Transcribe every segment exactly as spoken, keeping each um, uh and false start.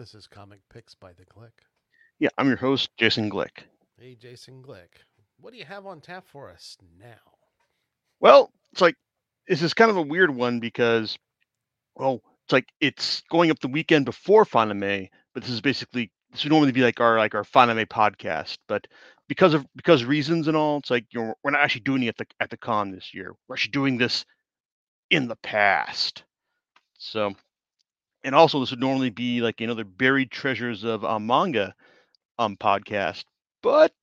This is Comic Picks by The Click. Yeah, I'm your host, Jason Glick. Hey, Jason Glick. What do you have on tap for us now? Well, it's like, this is kind of a weird one because, well, it's like, it's going up the weekend before Fanime, but this is basically, this would normally be like our, like our Fanime podcast, but because of, because reasons and all, it's like, you know, we're not actually doing it at the, at the con this year. We're actually doing this in the past. So, and also this would normally be like another buried treasures of um, manga um, podcast, but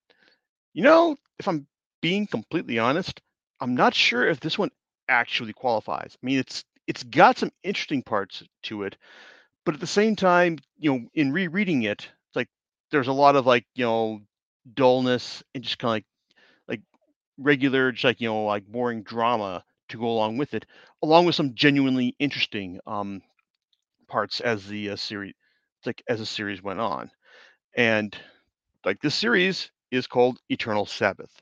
you know, if I'm being completely honest, I'm not sure if this one actually qualifies. I mean, it's, it's got some interesting parts to it, but at the same time, you know, in rereading it, it's like there's a lot of like, you know, dullness and just kind of like, like regular, just like, you know, like boring drama to go along with it, along with some genuinely interesting um, parts as the uh, series, like as the series went on. And like this series is called Eternal Sabbath.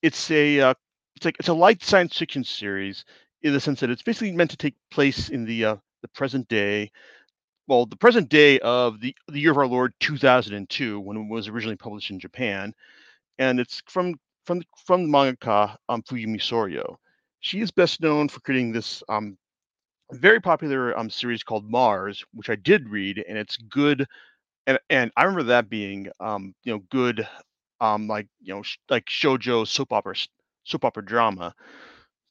It's a, uh, it's like, it's a light science fiction series in the sense that it's basically meant to take place in the uh, the present day, well, the present day of the, the year of our Lord two thousand two, when it was originally published in Japan, and it's from from from mangaka um, Fuyumi Soryo. She is best known for creating this um, very popular um, series called Mars, which I did read, and it's good, and and I remember that being um, you know good, um, like you know sh- like shoujo soap opera soap opera drama.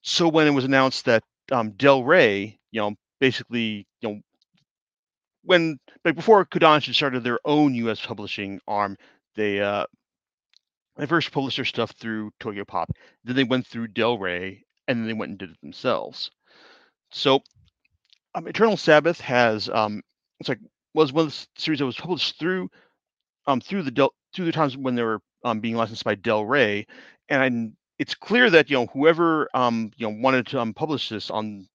So when it was announced that um, Del Rey, you know, basically, you know, when like before Kodansha started their own U S publishing arm, they uh, they first published their stuff through Tokyo Pop, then they went through Del Rey, and then they went and did it themselves. So um, Eternal Sabbath has um, it's like was one of the series that was published through um, through the Del- through the times when they were um, being licensed by Del Rey, and I, it's clear that, you know, whoever, um, you know, wanted to um, publish this on,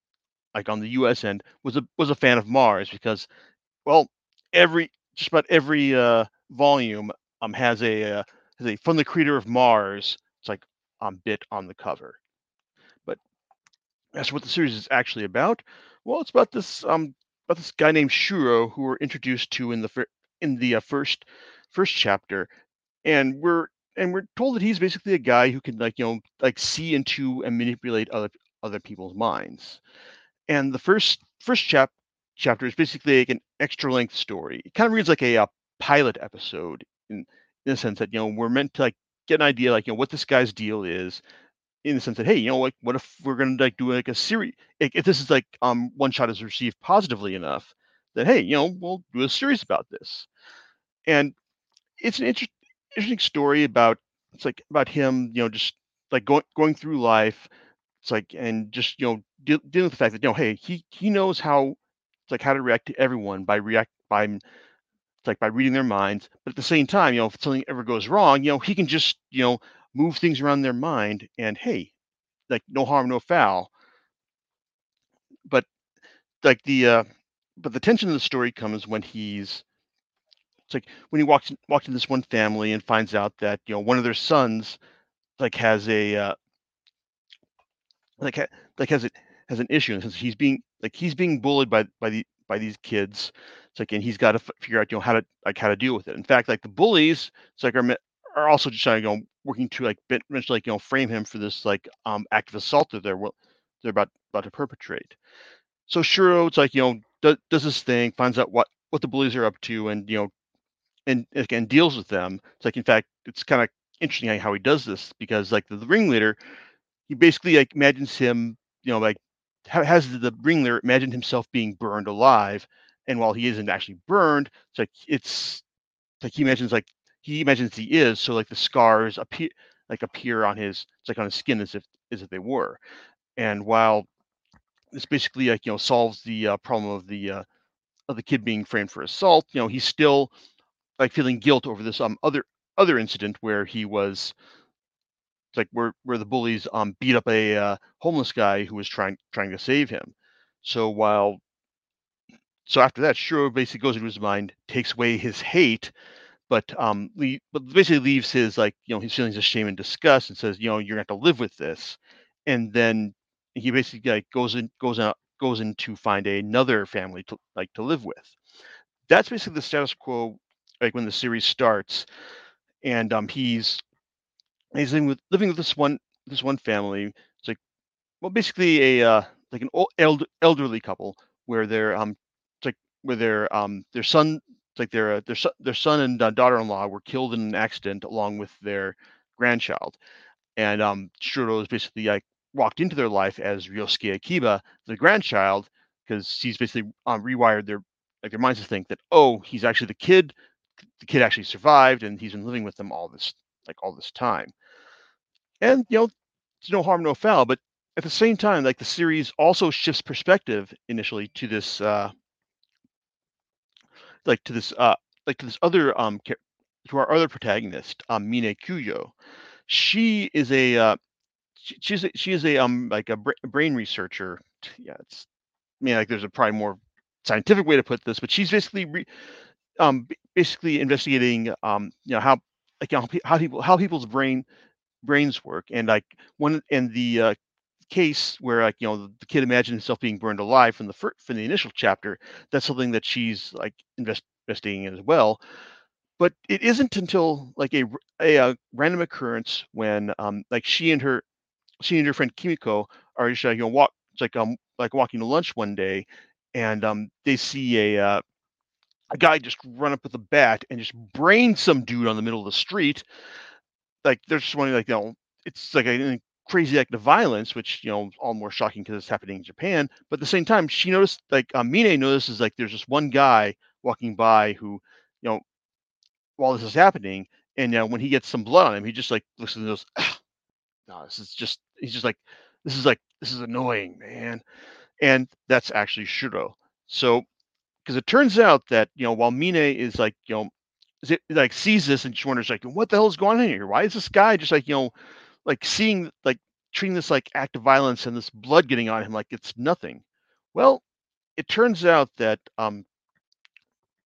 like on the U S end was a, was a fan of Mars because, well, every, just about every uh, volume um, has a, uh, has a, from the creator of Mars, it's like um, bit on the cover. But that's what the series is actually about. Well, it's about this, um, about this guy named Shuro who we're introduced to in the, fir- in the uh, first, first chapter. And we're, And we're told that he's basically a guy who can, like, you know, like see into and manipulate other other people's minds. And the first first chap chapter is basically like an extra length story. It kind of reads like a, a pilot episode in, in the sense that, you know, we're meant to like get an idea, like, you know, what this guy's deal is, in the sense that, hey, you know, like, what if we're gonna like do like a series? Like, if this is like um one shot is received positively enough, then hey, you know, we'll do a series about this. And it's an interesting. interesting story about it's like about him, you know, just like going going through life. It's like, and just, you know, de- dealing with the fact that, you know, hey, he he knows how it's like how to react to everyone by react by it's like by reading their minds, but at the same time, you know, if something ever goes wrong, you know, he can just, you know, move things around their mind and hey, like no harm, no foul. But like the uh but the tension of the story comes when he's It's like when he walks walks into this one family and finds out that, you know, one of their sons like has a uh, like ha- like has it has an issue since he's being like he's being bullied by by the by these kids. It's like, and he's got to f- figure out, you know, how to like how to deal with it. In fact, like the bullies, it's like are are also just trying to, you know, working to like eventually like, you know, frame him for this like um act of assault that they're they're about about to perpetrate. So Shuro, it's like, you know, does, does this thing, finds out what what the bullies are up to, and, you know, And again, deals with them. It's like, in fact, it's kind of interesting how he does this because, like, the, the ringleader, he basically like imagines him, you know, like has the ringleader imagine himself being burned alive, and while he isn't actually burned, it's like it's, it's like he imagines like he imagines he is. So like the scars appear like appear on his it's like on his skin as if as if they were, and while this basically like, you know, solves the uh, problem of the uh, of the kid being framed for assault, you know, he's still like feeling guilt over this um other other incident where he was it's like where where the bullies um beat up a uh, homeless guy who was trying trying to save him. So while so after that, Shuro basically goes into his mind, takes away his hate, but um le- but basically leaves his like, you know, his feelings of shame and disgust, and says, you know, you're gonna have to live with this. And then he basically like goes in goes out goes in to find another family to like to live with. that's basically the status quo, like when the series starts. And um, he's he's living with living with this one this one family. It's like, well, basically a uh, like an old, eld, elderly couple where their um like where their um their son like their uh, their son their son and uh, daughter-in-law were killed in an accident along with their grandchild. And um, Shuro is basically like walked into their life as Ryosuke Akiba, the grandchild, because he's basically um, rewired their like their minds to think that, oh, he's actually the kid. The kid actually survived, and he's been living with them all this, like all this time. And you know, it's no harm, no foul. But at the same time, like the series also shifts perspective initially to this, uh, like to this, uh, like to this other, um, to our other protagonist, um, Mine Kuyo. She is a, uh, she, she's a, she is a, um, like a bra- brain researcher. Yeah, it's, I mean, like there's a probably more scientific way to put this, but she's basically. Re- Um, basically investigating, um, you know how, like how, how people how people's brain brains work, and like one and the uh, case where like you know the kid imagined himself being burned alive from the fir- from the initial chapter. That's something that she's like invest- investigating as well. But it isn't until like a a, a random occurrence when um, like she and her she and her friend Kimiko are just like you know walk it's like um like walking to lunch one day, and um, they see a. Uh, A guy just run up with a bat and just brain some dude on the middle of the street. Like they're just wondering, like, you know, it's like a, a crazy act of violence, which you know, all more shocking because it's happening in Japan. But at the same time, she noticed, like, um, Mine notices, like, there's just one guy walking by who, you know, while this is happening, and you know, when he gets some blood on him, he just like looks and goes, ah, "No, this is just." He's just like, "This is like this is annoying, man," and that's actually Shuro. So. Because it turns out that you know, while Mine is like you know, is it, like sees this and she wonders like, what the hell is going on here? Why is this guy just like you know, like seeing like treating this like act of violence and this blood getting on him like it's nothing? Well, it turns out that um,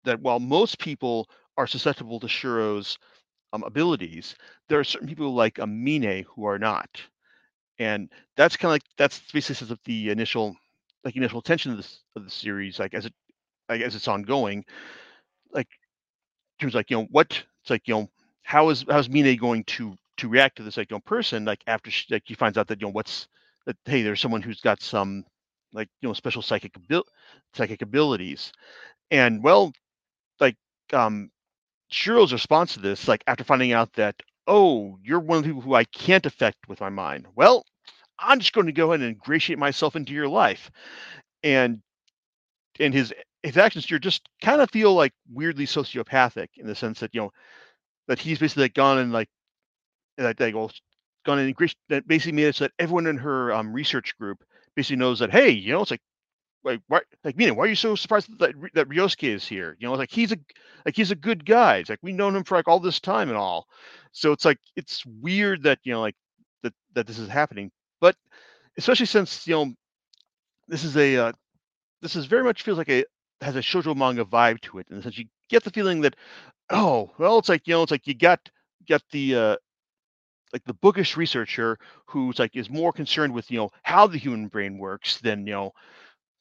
that while most people are susceptible to Shuro's um, abilities, there are certain people like um, Mine who are not, and that's kind of like that's the basis of the initial like initial tension of this of the series, like as it. I guess it's ongoing, like in terms of, like you know what it's like you know how is how's Mine going to to react to this like you know person like after she like she finds out that you know what's that hey there's someone who's got some like you know special psychic abil- psychic abilities, and well like um Shuro's response to this like after finding out that oh you're one of the people who I can't affect with my mind, well I'm just going to go ahead and ingratiate myself into your life, and and his. His actions here just kind of feel like weirdly sociopathic in the sense that you know that he's basically like gone and like that like, well, gone and increased that basically made it so that everyone in her um, research group basically knows that hey you know it's like like why like Mina why are you so surprised that that Ryosuke is here, you know it's like he's a like he's a good guy, it's like we've known him for like all this time and all, so it's like it's weird that you know like that that this is happening, but especially since you know this is a uh, this is very much feels like a has a shoujo manga vibe to it, in the sense you get the feeling that, oh, well, it's like you know, it's like you got got the uh, like the bookish researcher who's like is more concerned with you know how the human brain works than you know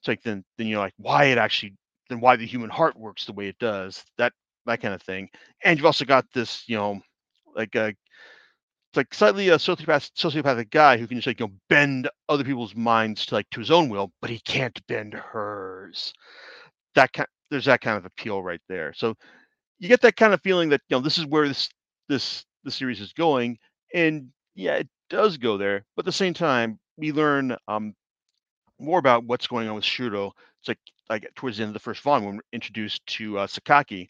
it's like then then you know like why it actually then why the human heart works the way it does, that that kind of thing, and you've also got this you know like a it's like slightly a sociopath sociopathic guy who can just like you know bend other people's minds to like to his own will, but he can't bend hers. That kind, there's that kind of appeal right there. So you get that kind of feeling that you know this is where this this the series is going, and yeah, it does go there. But at the same time, we learn um, more about what's going on with Shuro. It's like like towards the end of the first volume, when we're introduced to uh, Sakaki.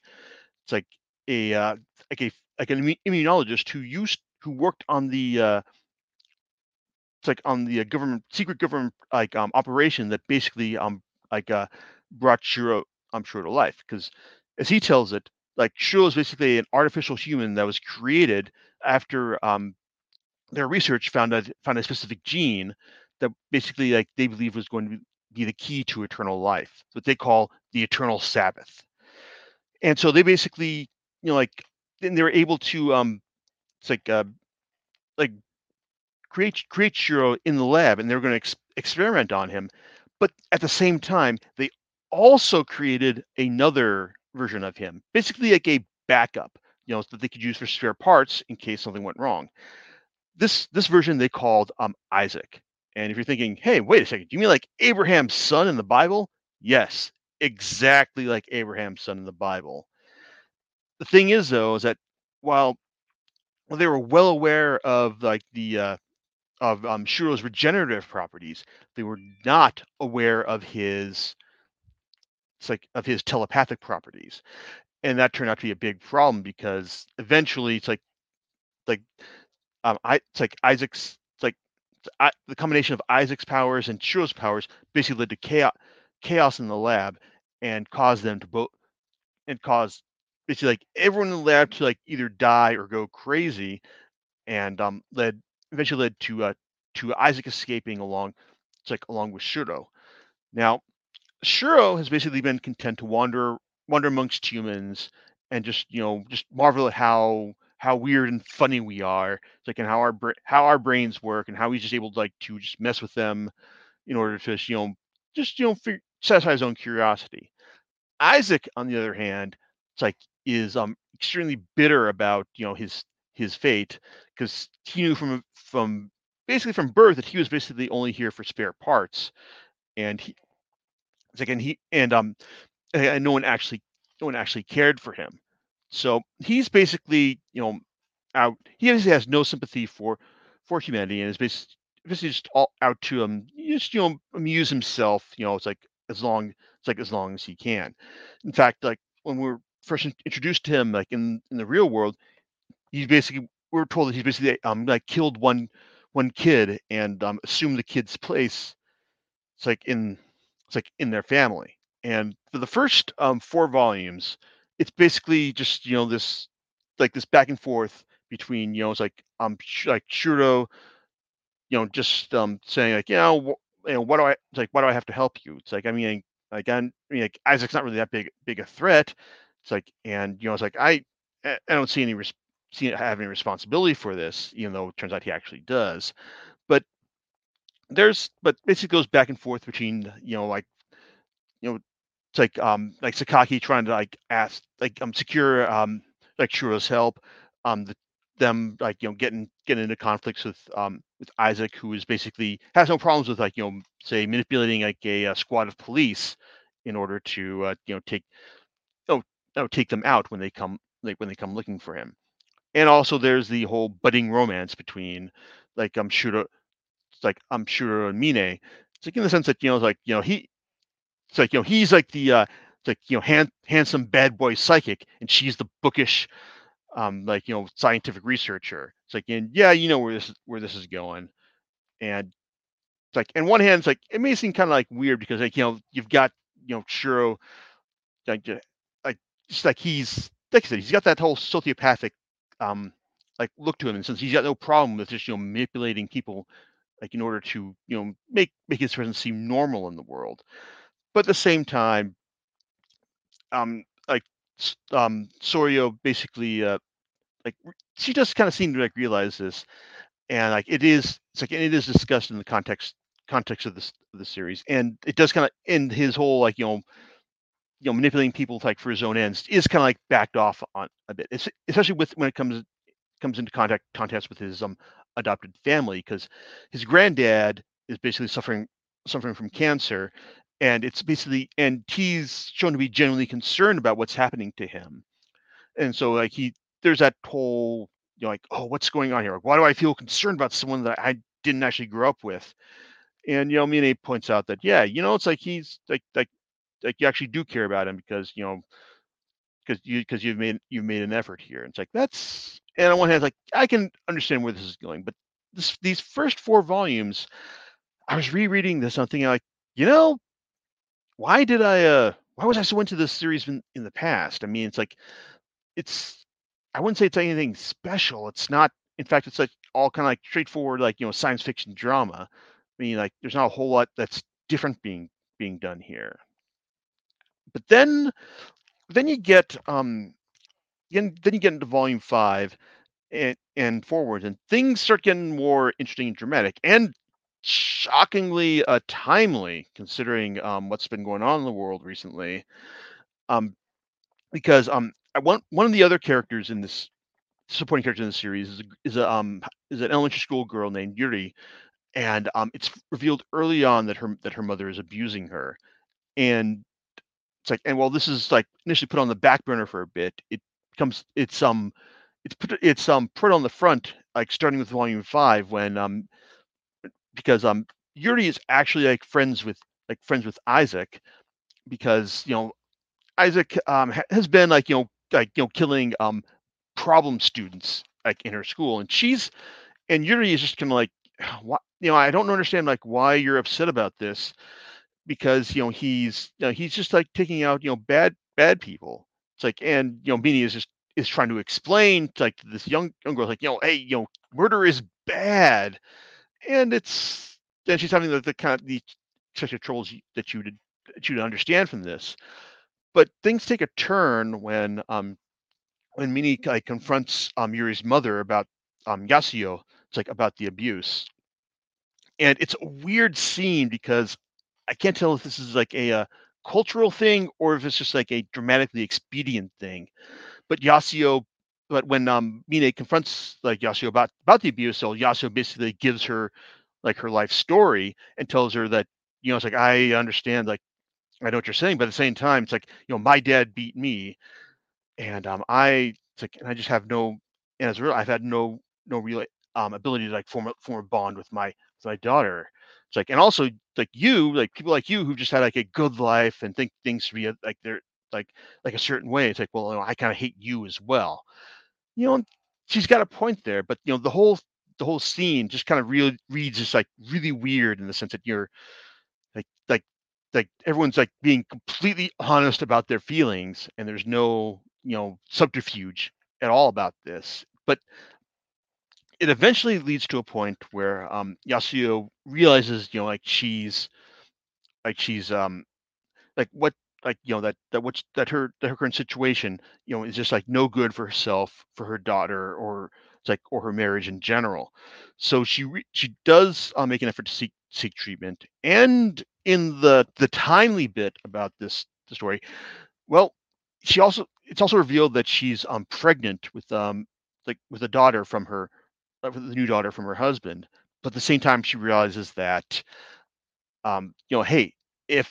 It's like a uh, like a like an immunologist who used who worked on the uh, it's like on the government secret government like um, operation that basically um like uh. brought Shuro, I'm sure, to life, because as he tells it, like Shuro is basically an artificial human that was created after um, their research found a found a specific gene that basically, like they believe, was going to be the key to eternal life, what they call the Eternal Sabbath. And so they basically, you know, like then they were able to, um, it's like, uh, like create create Shuro in the lab, and they were going to ex- experiment on him, but at the same time they also created another version of him, basically like a backup, you know, that they could use for spare parts in case something went wrong. This this version they called um, Isaac. And if you're thinking, hey, wait a second, do you mean like Abraham's son in the Bible? Yes, exactly like Abraham's son in the Bible. The thing is, though, is that while they were well aware of like the uh, of um, Shuro's regenerative properties, they were not aware of his it's like of his telepathic properties, and that turned out to be a big problem because eventually it's like like um, I it's like Isaac's it's like I, the combination of Isaac's powers and Shuro's powers basically led to chaos chaos in the lab and caused them to both and caused basically like everyone in the lab to like either die or go crazy, and um led eventually led to uh, to Isaac escaping along it's like along with Shuro. Now Shuro has basically been content to wander wander amongst humans and just you know just marvel at how how weird and funny we are, it's like and how our bra- how our brains work and how he's just able to like to just mess with them in order to just, you know just you know figure, satisfy his own curiosity. Isaac, on the other hand, it's like is um extremely bitter about you know his his fate because he knew from from basically from birth that he was basically only here for spare parts, and he it's like and he and um and no one actually no one actually cared for him. So he's basically you know out. He obviously has no sympathy for for humanity and is basically, basically just all out to um just you know amuse himself. You know it's like as long it's like as long as he can. In fact, like when we're first introduced to him, like in, in the real world, he's basically we're told that he's basically um like killed one one kid and um assumed the kid's place. It's like in it's like in their family. And for the first um four volumes, it's basically just you know this like this back and forth between you know it's like um sh- like Shuro, you know just um saying like you know wh- you know what do I it's like why do I have to help you? It's like I mean like I'm, I mean like Isaac's not really that big big a threat. It's like, and, you know, it's like, I I don't see any, res- see have any responsibility for this, even though it turns out he actually does. But there's, but basically goes back and forth between, you know, like, you know, it's like, um, like Sakaki trying to like ask, like, um, secure, um, like Shuro's help, um, the, them like, you know, getting, getting into conflicts with, um, with Isaac, who is basically has no problems with like, you know, say manipulating like a, a squad of police in order to, uh, you know, take, you know, Oh, take them out when they come, like when they come looking for him. And also, there's the whole budding romance between, like, um, Shuro, it's like um, Shuro and Mine. It's like in the sense that you know, it's like you know, he, it's like you know, he's like the, uh, it's like you know, hand, handsome bad boy psychic, and she's the bookish, um, like you know, scientific researcher. It's like, and yeah, you know where this where this is going, and it's like, on one hand, it's like it may seem kind of like weird because like you know, you've got you know, Shuro, like. Just like he's, like I said, he's got that whole sociopathic, um, like look to him, and since he's got no problem with just you know manipulating people, like in order to you know make make his presence seem normal in the world, but at the same time, um, like um, Soryo basically, uh, like she does kind of seem to like realize this, and like it is, it's like it is discussed in the context context of this of the series, and it does kind of end his whole like you know. you know, manipulating people like for his own ends is kind of like backed off on a bit, it's, especially with when it comes comes into contact contest with his um adopted family, because his granddad is basically suffering suffering from cancer, and it's basically and he's shown to be genuinely concerned about what's happening to him, and so like he there's that whole you know like oh what's going on here, like, why do I feel concerned about someone that I didn't actually grow up with, and you know Mine points out that yeah you know it's like he's like like. Like you actually do care about him because you know, because you because you've made you've made an effort here. And it's like that's and on one hand, like I can understand where this is going, but this, these first four volumes, I was rereading this. And I'm thinking like, you know, why did I? Uh, why was I so into this series in, in the past? I mean, it's like it's. I wouldn't say it's anything special. It's not. In fact, it's like all kind of like straightforward, like you know, science fiction drama. I mean, like there's not a whole lot that's different being being done here. But then, then you get um, then then you get into volume five, and and forward, and things start getting more interesting and dramatic, and shockingly uh, timely considering um, what's been going on in the world recently. Um, because um, I want one of the other characters in this supporting character in the series is a, is a um is an elementary school girl named Yuri, and um, it's revealed early on that her that her mother is abusing her, and it's like, and while this is like initially put on the back burner for a bit, it comes it's um it's put it's um put on the front, like starting with volume five when um because um Yuri is actually like friends with like friends with Isaac, because you know Isaac um ha- has been like you know like you know killing um problem students like in her school, and she's and Yuri is just kind of like, what, you know I don't understand like why you're upset about this, because you know he's you know, he's just like taking out you know bad bad people. It's like, and you know Beanie is just is trying to explain to, like this young young girl like you know hey you know murder is bad, and it's and she's having the, the kind of the such a trolls that you did that you understand from this. But things take a turn when um when Mini like, confronts um Yuri's mother about um Yasuo. It's like about the abuse, and it's a weird scene because I can't tell if this is like a, a cultural thing or if it's just like a dramatically expedient thing. But Yasuo, but when um Mine confronts like Yasuo about, about the abuse, so Yasuo basically gives her like her life story and tells her that, you know, it's like, I understand, like, I know what you're saying, but at the same time, it's like, you know, my dad beat me, and um I it's like and I just have no and as real I've had no no real um ability to like form a form a bond with my with my daughter. It's like, and also like you, like people like you who've just had like a good life and think things should be like they're like like a certain way. It's like, well, you know, I kind of hate you as well. You know, and she's got a point there, but you know, the whole the whole scene just kind of really reads just like really weird in the sense that you're like like like everyone's like being completely honest about their feelings, and there's no you know subterfuge at all about this. But it eventually leads to a point where um, Yasuo realizes, you know, like she's, like she's, um, like what, like you know that that what's that her that her current situation, you know, is just like no good for herself, for her daughter, or it's like or her marriage in general. So she re- she does uh, make an effort to seek seek treatment, and in the the timely bit about this the story, well, she also it's also revealed that she's um pregnant with um like with a daughter from her. the new daughter from her husband, but at the same time she realizes that um you know hey if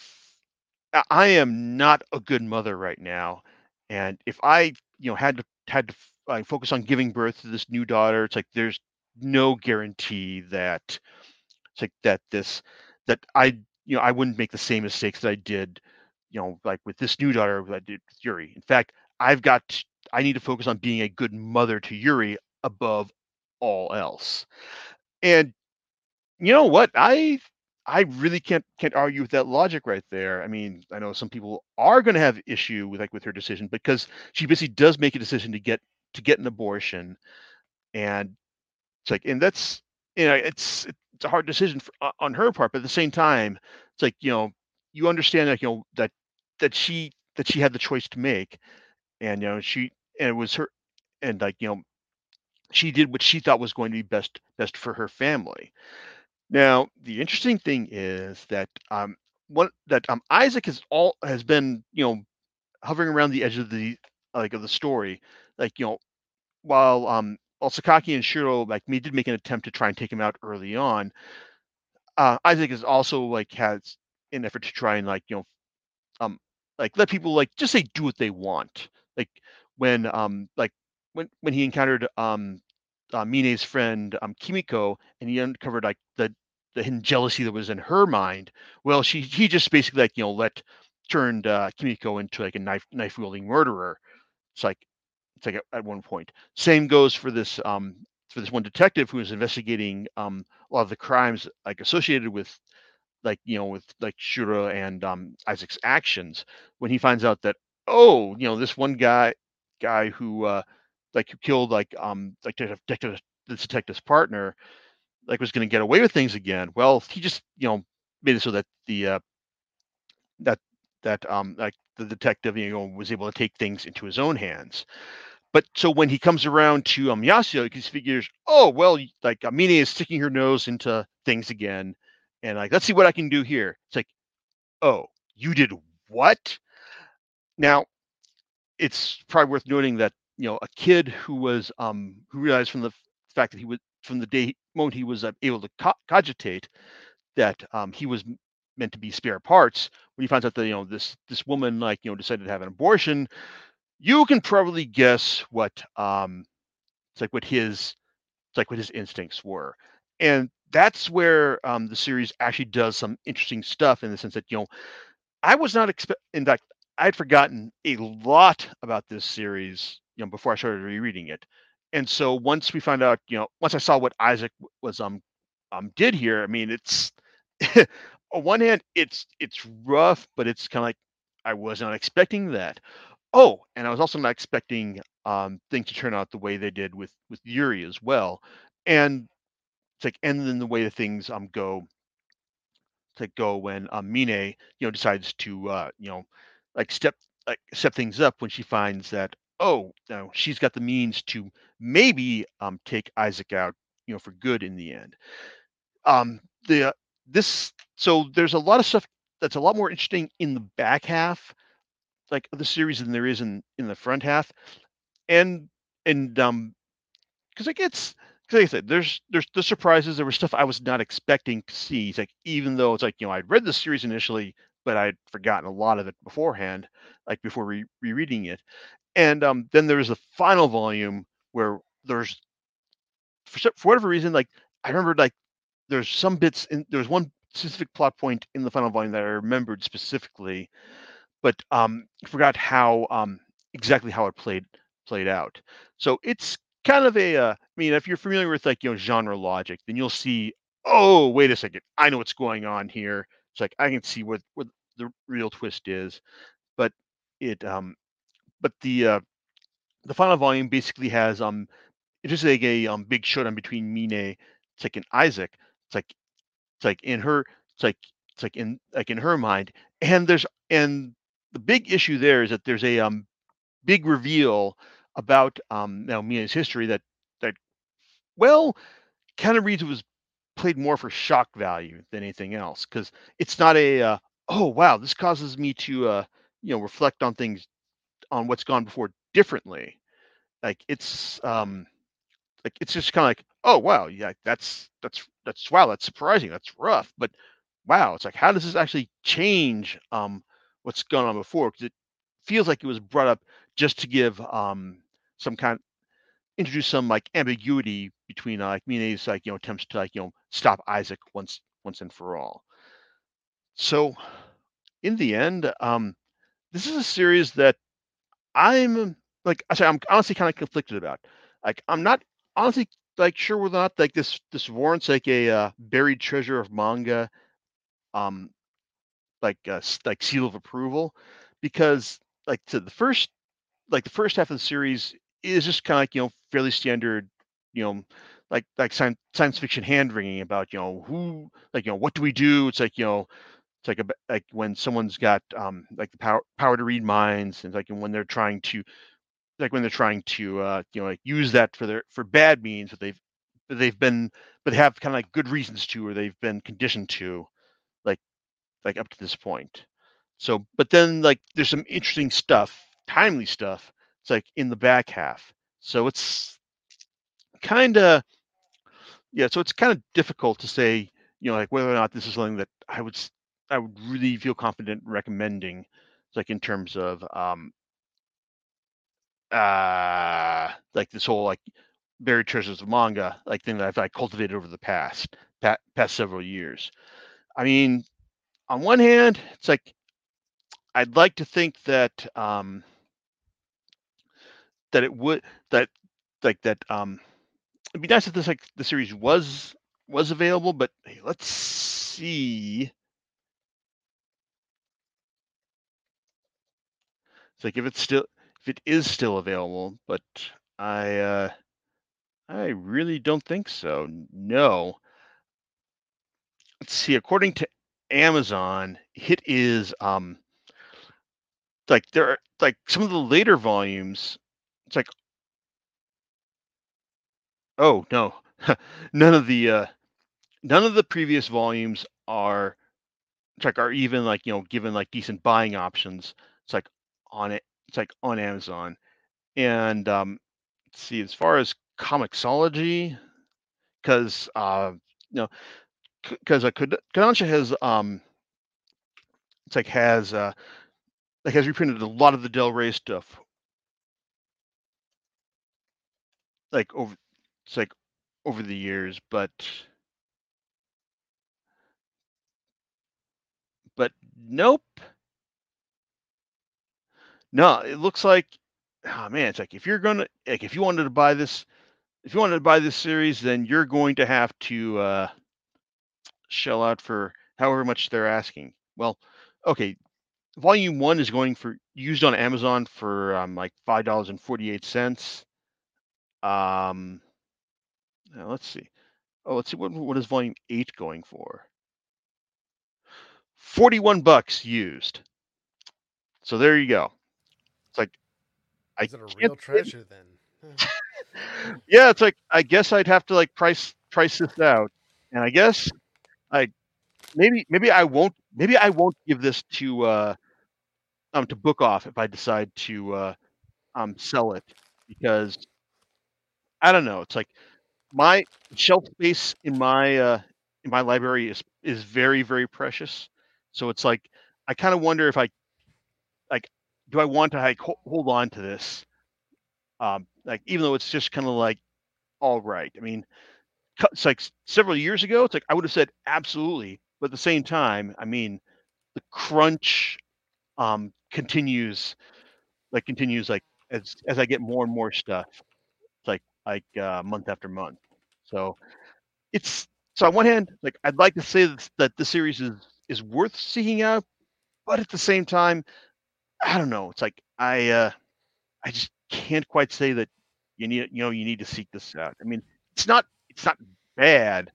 I am not a good mother right now, and if I you know had to had to uh, focus on giving birth to this new daughter, it's like there's no guarantee that it's like that this that I you know I wouldn't make the same mistakes that I did you know like with this new daughter that I did with Yuri. In fact, I've got I need to focus on being a good mother to Yuri above all else. And you know what, I I really can't can't argue with that logic right there. I mean, I know some people are going to have issue with like with her decision, because she basically does make a decision to get to get an abortion, and it's like and that's you know it's it's a hard decision for, on her part, but at the same time it's like you know you understand that you know that that she that she had the choice to make, and you know she and it was her and like you know she did what she thought was going to be best best for her family. Now, the interesting thing is that um, one that um, Isaac has all has been you know hovering around the edge of the like of the story, like you know while um while Sakaki and Shuro like me did make an attempt to try and take him out early on. Uh, Isaac is also like has an effort to try and like you know um like let people like just say do what they want, like when um like. When when he encountered um, uh, Mine's friend um, Kimiko, and he uncovered like the, the hidden jealousy that was in her mind, well, she he just basically like you know let turned uh, Kimiko into like a knife knife wielding murderer. It's like it's like at, at one point. Same goes for this um for this one detective who was investigating um a lot of the crimes like associated with like you know with like Shura and um, Isaac's actions. When he finds out that oh you know this one guy guy who uh, like who killed like um like detective this detective's partner, like was going to get away with things again. Well, he just you know made it so that the uh, that that um like the detective you know was able to take things into his own hands. But so when he comes around to um Yasuo, he figures, oh well, like Amine is sticking her nose into things again, and like let's see what I can do here. It's like, oh, you did what? Now, it's probably worth noting that, you know, a kid who was um, who realized from the fact that he was from the day moment he was uh, able to co- cogitate that um, he was meant to be spare parts. When he finds out that, you know, this this woman, like, you know, decided to have an abortion, you can probably guess what um, it's like what his it's like what his instincts were. And that's where um, the series actually does some interesting stuff, in the sense that, you know, I was not expect in fact I'd forgotten a lot about this series, you know, before I started rereading it. And so once we found out, you know, once I saw what Isaac was um um did here, I mean, it's on one hand it's it's rough, but it's kind of like I was not expecting that. Oh, and I was also not expecting um things to turn out the way they did with with Yuri as well. And it's like, and then the way the things um go to go when um, Mine, you know, decides to uh you know like step like step things up when she finds that, oh, you know, she's got the means to maybe um take Isaac out, you know, for good in the end. Um the uh, this so there's a lot of stuff that's a lot more interesting in the back half, like, of the series than there is in in the front half. And and um because it gets Because like I said, there's there's the surprises. There was stuff I was not expecting to see. It's like, even though it's like, you know, I'd read the series initially, but I'd forgotten a lot of it beforehand, like before re- rereading it. And um, then there was the final volume where there's, for, for whatever reason, like, I remember, like, there's some bits in, there's one specific plot point in the final volume that I remembered specifically, but um, forgot how um, exactly how it played played out. So it's kind of a, uh, I mean, if you're familiar with, like, you know, genre logic, then you'll see, oh, wait a second, I know what's going on here. It's like, I can see what, what the real twist is. But it, um, but the uh, the final volume basically has um, it's just like a um big showdown between Mine, it's like, and Isaac. It's like, it's like in her, it's like, it's like in like in her mind. And there's and the big issue there is that there's a um big reveal about um now Mia's history that that well kind of reads it was played more for shock value than anything else, because it's not a uh, oh wow, this causes me to uh you know reflect on things, on what's gone before differently. Like, it's um like it's just kind of like, oh wow, yeah, that's that's that's wow, that's surprising, that's rough, but wow, it's like, how does this actually change um what's gone on before? Because it feels like it was brought up just to give um some kind, introduce some like ambiguity between uh, like Mine's like, you know, attempts to, like, you know, stop Isaac once once and for all. So in the end, um, this is a series that I'm like I say I'm honestly kind of conflicted about. Like, I'm not honestly like sure whether or not like this this warrants like a uh, buried treasure of manga, um, like uh, like seal of approval, because like to the first like the first half of the series is just kind of like, you know, fairly standard, you know, like like science science fiction hand wringing about, you know, who, like, you know, what do we do? It's like, you know, it's like a, like when someone's got um like the power power to read minds, and like when they're trying to like when they're trying to uh you know like use that for their for bad means, but they've but they've been but they have kind of like good reasons to, or they've been conditioned to, like like up to this point. So, but then like there's some interesting stuff, timely stuff. It's like in the back half. So it's kind of, yeah, so it's kind of difficult to say, you know, like whether or not this is something that I would, I would really feel confident recommending. It's like in terms of, um, uh, like this whole, like buried treasures of manga, like thing that I've like cultivated over the past, past, past several years. I mean, on one hand, it's like, I'd like to think that, um, that it would that like that um it'd be nice if this like the series was was available, but hey, let's see. It's like if it's still if it is still available, but I uh I really don't think so. No. Let's see, according to Amazon, it is um like there are like some of the later volumes. It's like, oh no, none of the uh, none of the previous volumes are, it's like are even like, you know, given like decent buying options. It's like on it It's like on Amazon. And um, let's see, as far as comiXology, because uh, you know, because uh, Kodansha has um, it's like has uh, like has reprinted a lot of the Del Rey stuff, like over it's like over the years, but but nope, no, it looks like. Oh man, it's like if you're gonna like if you wanted to buy this, if you wanted to buy this series, then you're going to have to uh, shell out for however much they're asking. Well, okay, volume one is going for used on Amazon for um, like five dollars and forty-eight cents. Um, now let's see. Oh, let's see what what is volume eight going for? Forty-one bucks used. So there you go. It's like. Is it a real treasure then? Yeah, it's like I guess I'd have to like price price this out, and I guess I maybe maybe I won't maybe I won't give this to uh, um to Book Off if I decide to uh, um sell it, because I don't know. It's like my shelf space in my uh, in my library is is very very precious, so it's like I kind of wonder if I like. Do I want to like, hold on to this? Um, like, even though it's just kind of like, all right. I mean, it's like several years ago, it's like I would have said absolutely, but at the same time, I mean, the crunch um, continues, like continues, like as as I get more and more stuff, it's like like uh, month after month. So it's so on one hand, like I'd like to say that that the series is is worth seeking out, but at the same time. I don't know. It's like I, uh, I just can't quite say that you need, you know, you need to seek this out. I mean, it's not, it's not bad.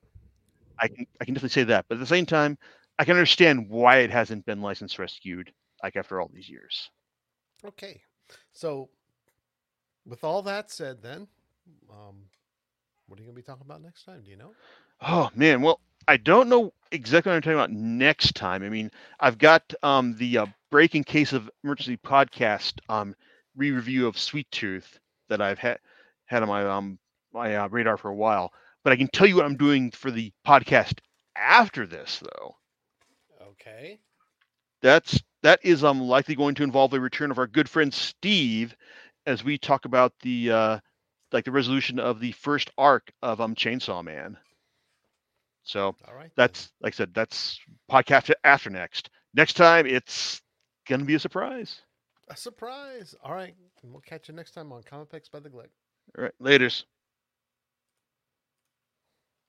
I can, I can definitely say that. But at the same time, I can understand why it hasn't been license rescued like after all these years. Okay, so with all that said, then, um, what are you going to be talking about next time? Do you know? Oh man, well, I don't know exactly what I'm talking about next time. I mean, I've got um, the. Uh, Break in Case of Emergency podcast um, re-review of Sweet Tooth that I've had had on my um, my uh, radar for a while, but I can tell you what I'm doing for the podcast after this, though. Okay. That's that is um likely going to involve the return of our good friend Steve, as we talk about the uh, like the resolution of the first arc of um Chainsaw Man. So all right, that's then. Like I said, that's podcast after next. Next time it's gonna be a surprise. A surprise. All right. And we'll catch you next time on Comic Picks by the Glick. All right. Laters.